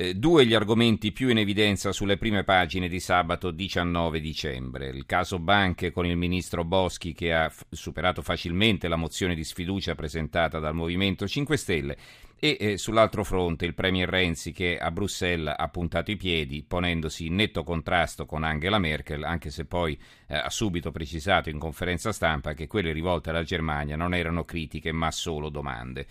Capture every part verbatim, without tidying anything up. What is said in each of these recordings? Eh, due gli argomenti più in evidenza sulle prime pagine di sabato diciannove dicembre. Il caso banche con il ministro Boschi, che ha f- superato facilmente la mozione di sfiducia presentata dal Movimento cinque Stelle, e eh, sull'altro fronte il premier Renzi, che a Bruxelles ha puntato i piedi ponendosi in netto contrasto con Angela Merkel, anche se poi eh, ha subito precisato in conferenza stampa che quelle rivolte alla Germania non erano critiche ma solo domande.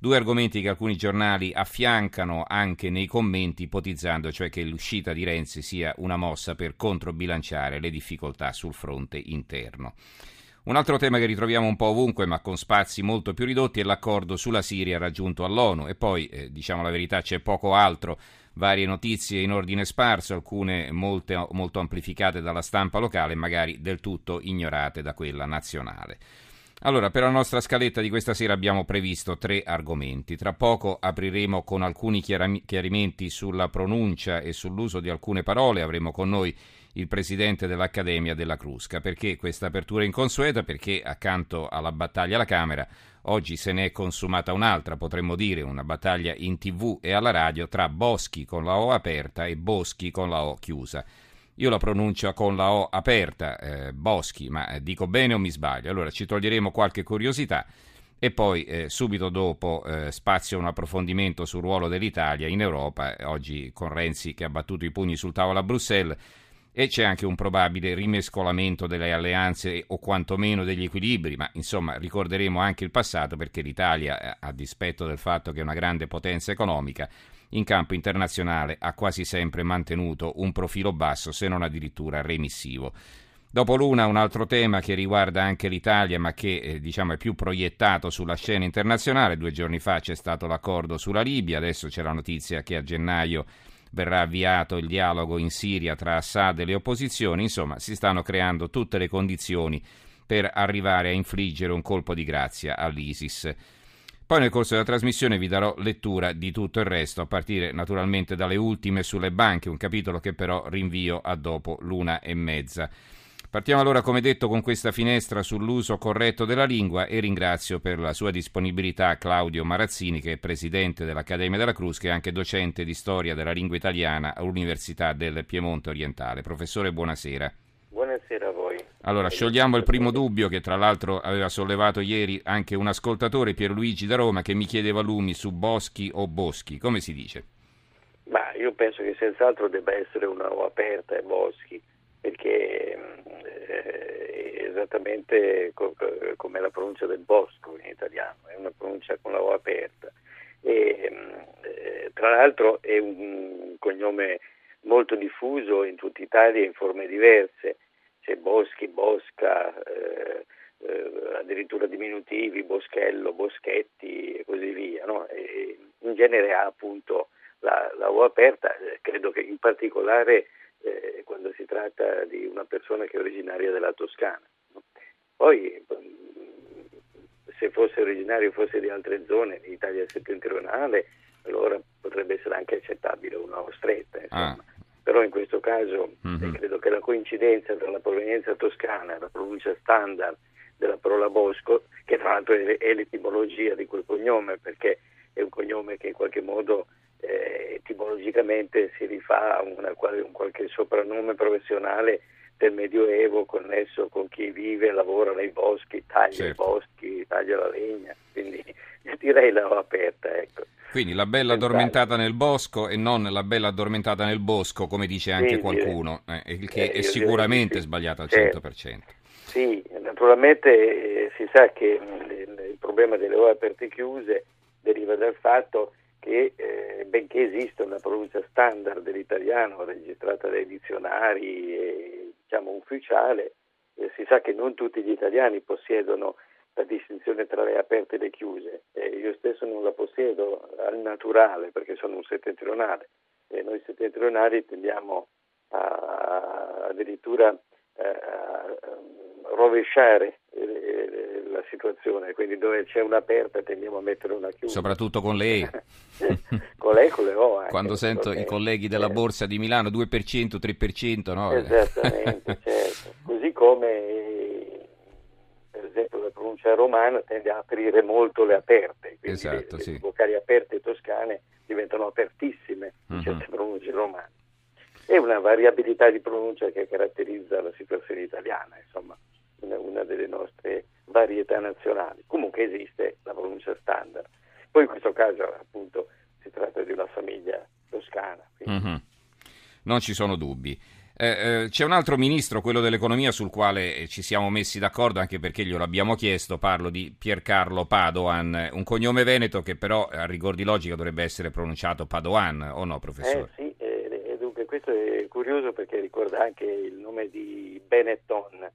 Due argomenti che alcuni giornali affiancano anche nei commenti, ipotizzando cioè che l'uscita di Renzi sia una mossa per controbilanciare le difficoltà sul fronte interno. Un altro tema che ritroviamo un po' ovunque, ma con spazi molto più ridotti, è l'accordo sulla Siria raggiunto all'ONU. E poi, eh, diciamo la verità, c'è poco altro. Varie notizie in ordine sparso, alcune molte, molto amplificate dalla stampa locale, magari del tutto ignorate da quella nazionale. Allora, per la nostra scaletta di questa sera abbiamo previsto tre argomenti. Tra poco apriremo con alcuni chiarimenti sulla pronuncia e sull'uso di alcune parole. Avremo con noi il presidente dell'Accademia della Crusca. Perché questa apertura inconsueta? Perché accanto alla battaglia alla Camera oggi se n'è consumata un'altra, potremmo dire una battaglia in tivù e alla radio tra Boschi con la O aperta e Boschi con la O chiusa. Io la pronuncio con la O aperta, eh, Boschi, ma dico bene o mi sbaglio? Allora ci toglieremo qualche curiosità e poi eh, subito dopo eh, spazio un approfondimento sul ruolo dell'Italia in Europa, oggi con Renzi che ha battuto i pugni sul tavolo a Bruxelles, e c'è anche un probabile rimescolamento delle alleanze o quantomeno degli equilibri, ma insomma ricorderemo anche il passato, perché l'Italia, a dispetto del fatto che è una grande potenza economica, in campo internazionale ha quasi sempre mantenuto un profilo basso, se non addirittura remissivo. Dopo l'una un altro tema che riguarda anche l'Italia, ma che eh, diciamo è più proiettato sulla scena internazionale. Due giorni fa c'è stato l'accordo sulla Libia, adesso c'è la notizia che a gennaio verrà avviato il dialogo in Siria tra Assad e le opposizioni. Insomma, si stanno creando tutte le condizioni per arrivare a infliggere un colpo di grazia all'ISIS. Poi nel corso della trasmissione vi darò lettura di tutto il resto, a partire naturalmente dalle ultime sulle banche, un capitolo che però rinvio a dopo l'una e mezza. Partiamo allora, come detto, con questa finestra sull'uso corretto della lingua, e ringrazio per la sua disponibilità Claudio Marazzini, che è presidente dell'Accademia della Crusca e anche docente di storia della lingua italiana all'Università del Piemonte Orientale. Professore, buonasera. Buonasera a voi. Allora, sciogliamo il primo dubbio che tra l'altro aveva sollevato ieri anche un ascoltatore, Pierluigi da Roma, che mi chiedeva lumi su Boschi o Boschi. Come si dice? Ma io penso che senz'altro debba essere una O aperta e Boschi, perché eh, esattamente co- come la pronuncia del bosco in italiano, è una pronuncia con la O aperta. E, eh, tra l'altro è un cognome molto diffuso in tutta Italia in forme diverse. C'è Boschi, Bosca, eh, eh, addirittura diminutivi, Boschello, Boschetti e così via, no? E in genere ha appunto la, la O aperta. Credo che in particolare eh, quando si tratta di una persona che è originaria della Toscana, no? Poi se fosse originario fosse di altre zone d'Italia settentrionale, allora potrebbe essere anche accettabile una O stretta, insomma. Ah. Però in questo caso mm-hmm. credo che la coincidenza tra la provenienza toscana e la pronuncia standard della parola Bosco, che tra l'altro è l'etimologia di quel cognome, perché è un cognome che in qualche modo eh, etimologicamente si rifà a una, un qualche soprannome professionale del Medioevo connesso con chi vive e lavora nei boschi, taglia certo. i boschi, taglia la legna, quindi direi la O aperta, ecco. Quindi la bella addormentata nel bosco e non la bella addormentata nel bosco, come dice anche sì, qualcuno, eh, che eh, è sicuramente sì. sbagliato al certo. cento per cento. Sì, naturalmente eh, si sa che mh, il problema delle O aperte e chiuse deriva dal fatto che eh, benché esista una pronuncia standard dell'italiano registrata dai dizionari e, diciamo, ufficiale, eh, si sa che non tutti gli italiani possiedono la distinzione tra le aperte e le chiuse. Eh, io stesso non la possiedo al naturale perché sono un settentrionale, e noi settentrionali tendiamo a, addirittura a rovesciare la situazione, quindi dove c'è un'aperta tendiamo a mettere una chiusa. Soprattutto con lei. Con lei, con le O anche. Quando sento i colleghi della Borsa di Milano, due per cento, tre per cento, no? Esattamente, certo. Così come, per esempio, la pronuncia romana tende a aprire molto le aperte, quindi esatto, le, sì. le vocali aperte toscane diventano apertissime in uh-huh. certe pronunce romane. È una variabilità di pronuncia che caratterizza la situazione italiana, insomma, una delle nostre varietà nazionali. Comunque esiste la pronuncia standard. Poi in questo caso, appunto, si tratta di una famiglia toscana. Mm-hmm. Non ci sono dubbi. Eh, eh, c'è un altro ministro, quello dell'economia, sul quale ci siamo messi d'accordo, anche perché glielo abbiamo chiesto. Parlo di Piercarlo Padoan, un cognome veneto che però, a rigor di logica, dovrebbe essere pronunciato Padoan, o no, professore? Eh sì, eh, dunque questo è curioso perché ricorda anche il nome di Benetton,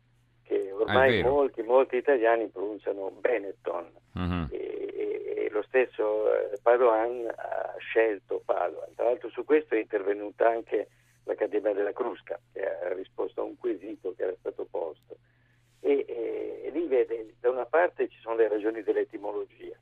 che ormai ah, molti molti italiani pronunciano Benetton. Uh-huh. e, e, e lo stesso Padoan ha scelto Padoan. Tra l'altro su questo è intervenuta anche l'Accademia della Crusca, che ha risposto a un quesito che era stato posto. E, e, e lì vede, da una parte ci sono le ragioni dell'etimologia,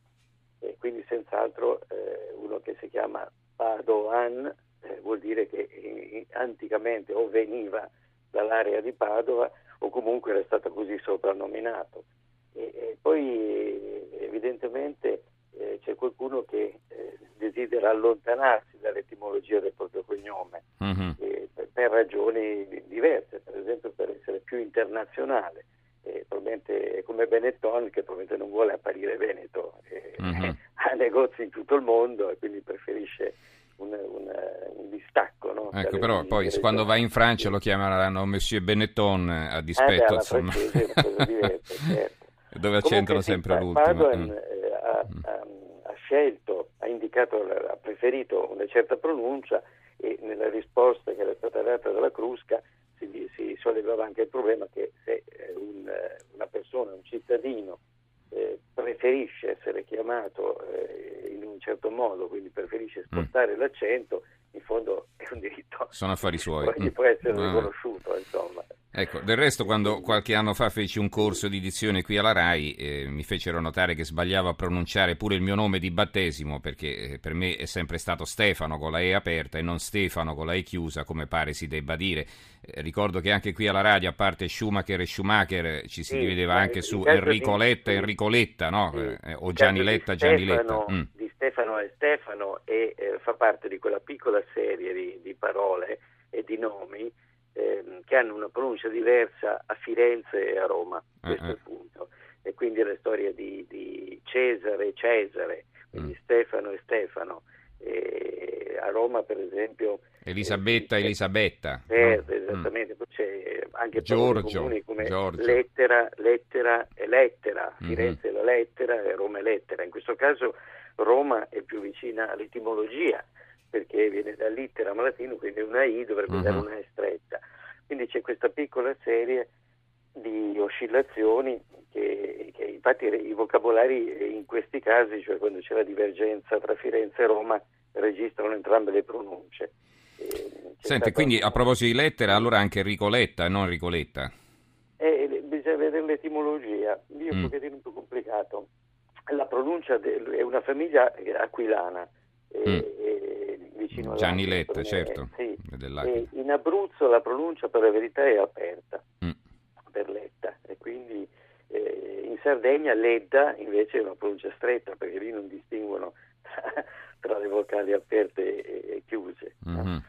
e quindi senz'altro eh, uno che si chiama Padoan eh, vuol dire che eh, anticamente o veniva dall'area di Padova, o comunque era stato così soprannominato. E, e poi evidentemente eh, c'è qualcuno che eh, desidera allontanarsi dall'etimologia del proprio cognome, mm-hmm. eh, per, per ragioni diverse, per esempio per essere più internazionale, eh, probabilmente è come Benetton, che probabilmente non vuole apparire veneto, eh, mm-hmm. eh, ha negozi in tutto il mondo e quindi preferisce Un, un, un distacco, no? Ecco, però poi quando va in Francia lo chiameranno Monsieur Benetton, a dispetto, ah, insomma, francese, diverso, certo. Dove accentrano sempre l'ultimo. Padoan mm. ha, ha, ha scelto, ha indicato, ha preferito una certa pronuncia, e nella risposta che era stata data dalla Crusca si, si sollevava anche il problema che se un, una persona, un cittadino, Eh, preferisce essere chiamato eh, in un certo modo, quindi preferisce spostare mm. l'accento, in fondo è un diritto. Sono affari suoi. Poi mm. può essere ah. riconosciuto, insomma. Ecco, del resto quando qualche anno fa feci un corso di dizione qui alla RAI eh, mi fecero notare che sbagliavo a pronunciare pure il mio nome di battesimo, perché per me è sempre stato Stefano con la E aperta e non Stefano con la E chiusa, come pare si debba dire. Eh, ricordo che anche qui alla radio, a parte Schumacher e Schumacher, ci si sì, divideva anche su Ricoletta e Ricoletta, no? Sì, eh, o Gianiletta, Gianiletta. Mm. Di Stefano e Stefano, e eh, fa parte di quella piccola serie di, di parole e di nomi Ehm, che hanno una pronuncia diversa a Firenze e a Roma, questo uh-uh. è il punto. E quindi la storia di, di Cesare e Cesare, quindi mm. Stefano e Stefano, e a Roma per esempio Elisabetta e eh, Elisabetta, certo, no? Esattamente. Mm. Poi c'è anche Giorgio, comuni come Giorgio. Lettera, lettera e lettera, Firenze mm-hmm. è la lettera e Roma è lettera. In questo caso Roma è più vicina all'etimologia, perché viene da litteram latino, quindi una I dovrebbe dare uh-huh. una E stretta. Quindi c'è questa piccola serie di oscillazioni che, che infatti i vocabolari in questi casi, cioè quando c'è la divergenza tra Firenze e Roma, registrano entrambe le pronunce. Senta, quindi un... a proposito di lettera, allora anche Ricoletta, non Ricoletta? Eh, bisogna vedere l'etimologia, lì è mm. un pochettino più complicato. La pronuncia del, è una famiglia aquilana, e, mm. e, vicino Gianiletta, Lato, certo. Sì. E in Abruzzo la pronuncia per la verità è aperta, mm. per letta, e quindi eh, in Sardegna Ledda invece è una pronuncia stretta, perché lì non distinguono tra, tra le vocali aperte e, e chiuse. Mm-hmm. No?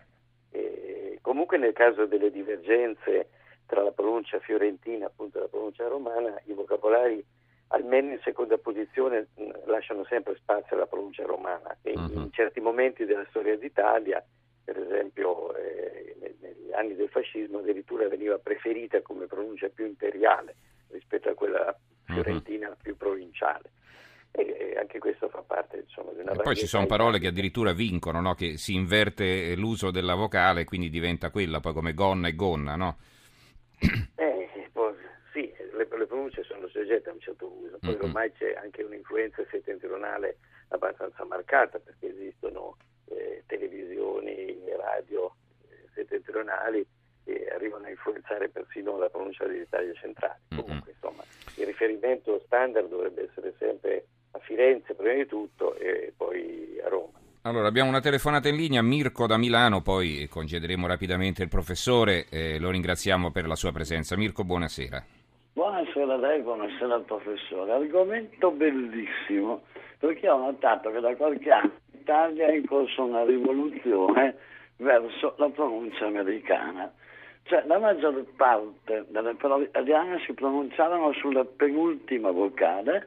E, comunque nel caso delle divergenze tra la pronuncia fiorentina, appunto, e la pronuncia romana, i vocabolari almeno in seconda posizione lasciano sempre spazio alla pronuncia romana. E uh-huh. in certi momenti della storia d'Italia, per esempio eh, negli anni del fascismo, addirittura veniva preferita come pronuncia più imperiale rispetto a quella fiorentina uh-huh. più provinciale. E, e anche questo fa parte, insomma, di una e poi ci sono parole che addirittura vincono, no? Che si inverte l'uso della vocale, quindi diventa quella, poi come gonna e gonna, no? Eh, sì, le, le pronunce sono soggette a un certo uso, poi mm-hmm. ormai c'è anche un'influenza settentrionale abbastanza marcata, perché esistono eh, televisioni, settentrionali e arrivano a influenzare persino la pronuncia dell'Italia centrale. Mm-hmm. Comunque, insomma, il riferimento standard dovrebbe essere sempre a Firenze prima di tutto e poi a Roma. Allora, abbiamo una telefonata in linea, Mirko da Milano, poi concederemo rapidamente il professore, eh, lo ringraziamo per la sua presenza. Mirko, buonasera. Buonasera a lei, buonasera al professore. Argomento bellissimo, perché ho notato che da qualche anno in Italia è in corso una rivoluzione verso la pronuncia americana. Cioè, la maggior parte delle parole italiane si pronunciavano sulla penultima vocale,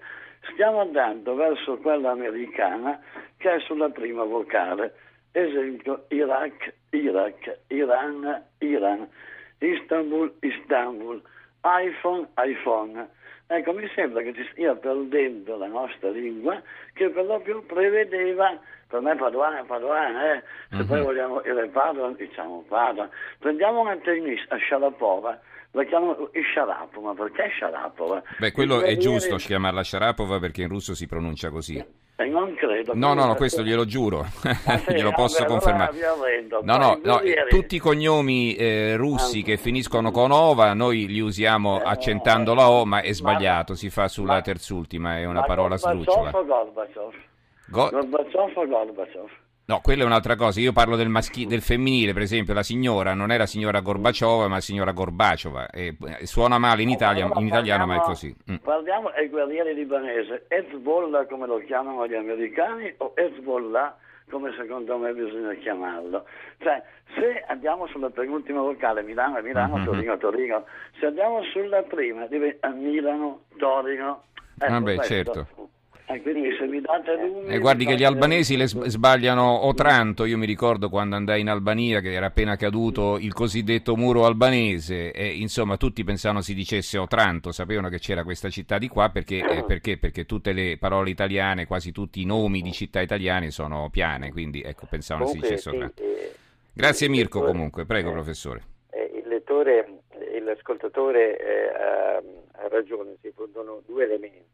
stiamo andando verso quella americana che è sulla prima vocale. Esempio, Iraq, Iraq, Iran, Iran, Istanbul, Istanbul, iPhone, iPhone. Ecco, mi sembra che ci stia perdendo la nostra lingua, che per lo più prevedeva, per me Paduana è Paduana, eh? Se poi vogliamo dire Padoin, diciamo Padoin. Prendiamo una tennista, Sharapova, la chiamano Sharapova, perché Sharapova? Beh, quello è giusto dire... chiamarla Sharapova perché in russo si pronuncia così. Eh, non credo. No, no, no, questo glielo giuro, sì, glielo posso vabbè, confermare. Allora no, no, no, tutti i cognomi eh, russi ah, che finiscono con Ova, noi li usiamo eh, accentando eh, la O, ma è sbagliato, ma, si fa sulla ma, terzultima, è una parola sdrucciola. Gorbachev Go- Gorbachev o Gorbachev? No, quella è un'altra cosa, io parlo del, maschi- del femminile, per esempio la signora non era signora Gorbacheva ma signora Gorbacheva, e suona male in, Italia, in parliamo, italiano ma è così. Mm. Parliamo ai guerrieri libanesi, Hezbollah come lo chiamano gli americani o Hezbollah come secondo me bisogna chiamarlo. Cioè, se andiamo sulla penultima vocale, Milano è Milano, mm-hmm. Torino, Torino, se andiamo sulla prima diventa Milano, Torino, ecco ah, beh, certo. Eh, quindi se mi date lui, eh, guardi che gli albanesi le sbagliano Otranto. Io mi ricordo quando andai in Albania che era appena caduto il cosiddetto muro albanese e insomma tutti pensavano si dicesse Otranto, sapevano che c'era questa città di qua perché, eh, perché? Perché tutte le parole italiane, quasi tutti i nomi di città italiane sono piane, quindi ecco pensavano comunque, si dicesse Otranto. Sì, eh, grazie Mirko lettore, comunque, prego eh, professore. Eh, il lettore, l'ascoltatore eh, ha, ha ragione, si pongono due elementi.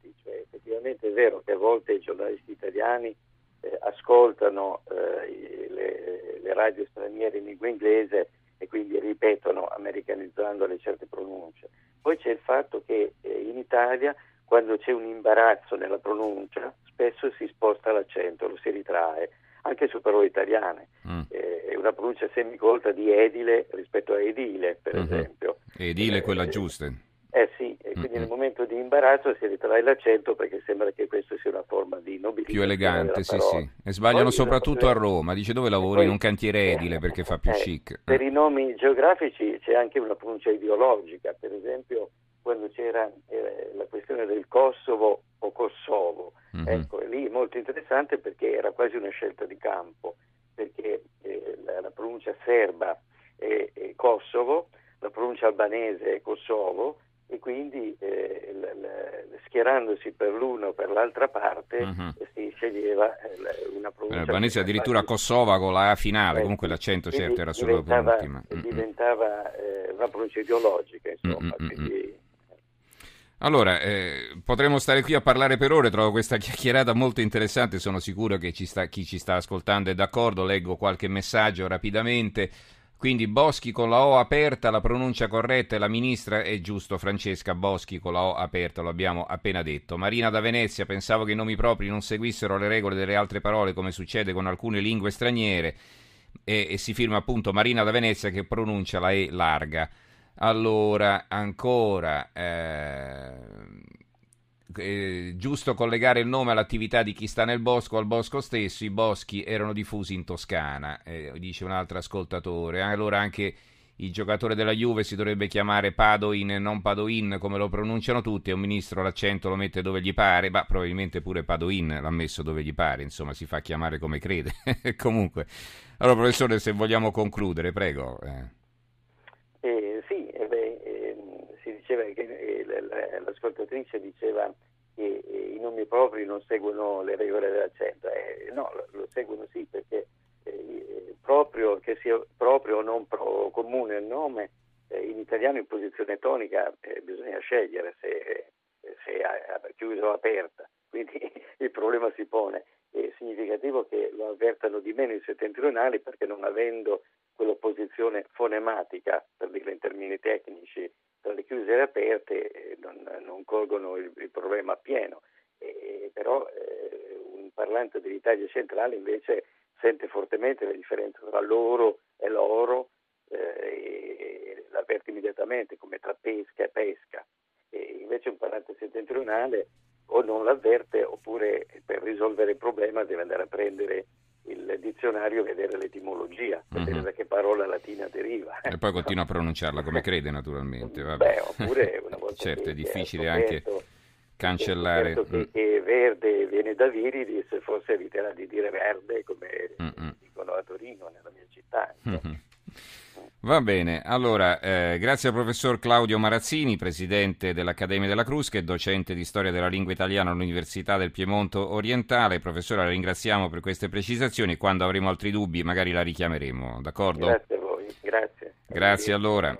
Effettivamente è vero che a volte i giornalisti italiani eh, ascoltano eh, le, le radio straniere in lingua inglese e quindi ripetono americanizzando le certe pronunce. Poi c'è il fatto che eh, in Italia quando c'è un imbarazzo nella pronuncia spesso si sposta l'accento, lo si ritrae, anche su parole italiane. Mm. Eh, è una pronuncia semicolta di edile rispetto a edile, per mm-hmm. esempio. Edile è quella eh, giusta. Eh sì, e quindi mm-hmm. nel momento di imbarazzo si ritrae l'accento perché sembra che questa sia una forma di nobiltà. Più elegante, sì sì. E sbagliano poi, soprattutto a Roma, dice dove lavori? Poi, in un cantiere edile perché fa più eh, chic. Per eh. i nomi geografici c'è anche una pronuncia ideologica, per esempio quando c'era eh, la questione del Kosovo o Kosovo, mm-hmm. ecco, lì molto interessante perché era quasi una scelta di campo, perché eh, la, la pronuncia serba è, è Kosovo, la pronuncia albanese è Kosovo, e quindi eh, l- l- schierandosi per l'uno o per l'altra parte uh-huh. si sceglieva l- una pronuncia. L'albanese addirittura a Kosovo con la A finale, eh, comunque l'accento certo era solo l'ultima. Diventava eh, una pronuncia ideologica, insomma. Quindi... Allora, eh, potremmo stare qui a parlare per ore, trovo questa chiacchierata molto interessante, sono sicuro che ci sta, chi ci sta ascoltando è d'accordo, leggo qualche messaggio rapidamente. Quindi Boschi con la O aperta, la pronuncia corretta e la ministra è giusto Francesca Boschi con la O aperta, lo abbiamo appena detto. Marina da Venezia, pensavo che i nomi propri non seguissero le regole delle altre parole come succede con alcune lingue straniere e, e si firma appunto Marina da Venezia che pronuncia la E larga. Allora, ancora... Eh... Eh, giusto collegare il nome all'attività di chi sta nel bosco al bosco stesso, i boschi erano diffusi in Toscana, eh, dice un altro ascoltatore. Allora anche il giocatore della Juve si dovrebbe chiamare Padoin e non Padoin come lo pronunciano tutti, e un ministro l'accento lo mette dove gli pare, ma probabilmente pure Padoin l'ha messo dove gli pare, insomma si fa chiamare come crede. Comunque, allora professore, se vogliamo concludere, prego. eh. Eh, sì, eh beh, eh, si diceva che l'ascoltatrice diceva che i nomi propri non seguono le regole dell'accento. Eh, no, lo seguono sì, perché eh, proprio, che sia proprio o non pro, comune il nome, eh, in italiano in posizione tonica eh, bisogna scegliere se, se è chiusa o aperta, quindi il problema si pone. È significativo che lo avvertano di meno i settentrionali perché non avendo quell'opposizione fonematica, per dirla in termini tecnici, tra le chiuse e le aperte, eh, non, non colgono il, il problema pieno. Eh, però eh, un parlante dell'Italia centrale invece sente fortemente la differenza tra loro e loro, eh, e l'avverte immediatamente, come tra pesca e pesca. E invece un parlante settentrionale o non l'avverte, oppure per risolvere il problema deve andare a prendere il dizionario e vedere l'etimologia, mm-hmm. vedere da che parola latina deriva. E poi continua a pronunciarla come crede, naturalmente. Vabbè. Beh, oppure una volta certo, è difficile anche cancellare. Certo che, che verde viene da viridis, forse eviterà di dire verde, come mm-hmm. dicono a Torino, nella mia città. Mm-hmm. Va bene, allora eh, grazie al professor Claudio Marazzini, presidente dell'Accademia della Crusca e docente di storia della lingua italiana all'Università del Piemonte Orientale. Professore, la ringraziamo per queste precisazioni. Quando avremo altri dubbi magari la richiameremo, d'accordo? Grazie a voi, grazie. Grazie allora.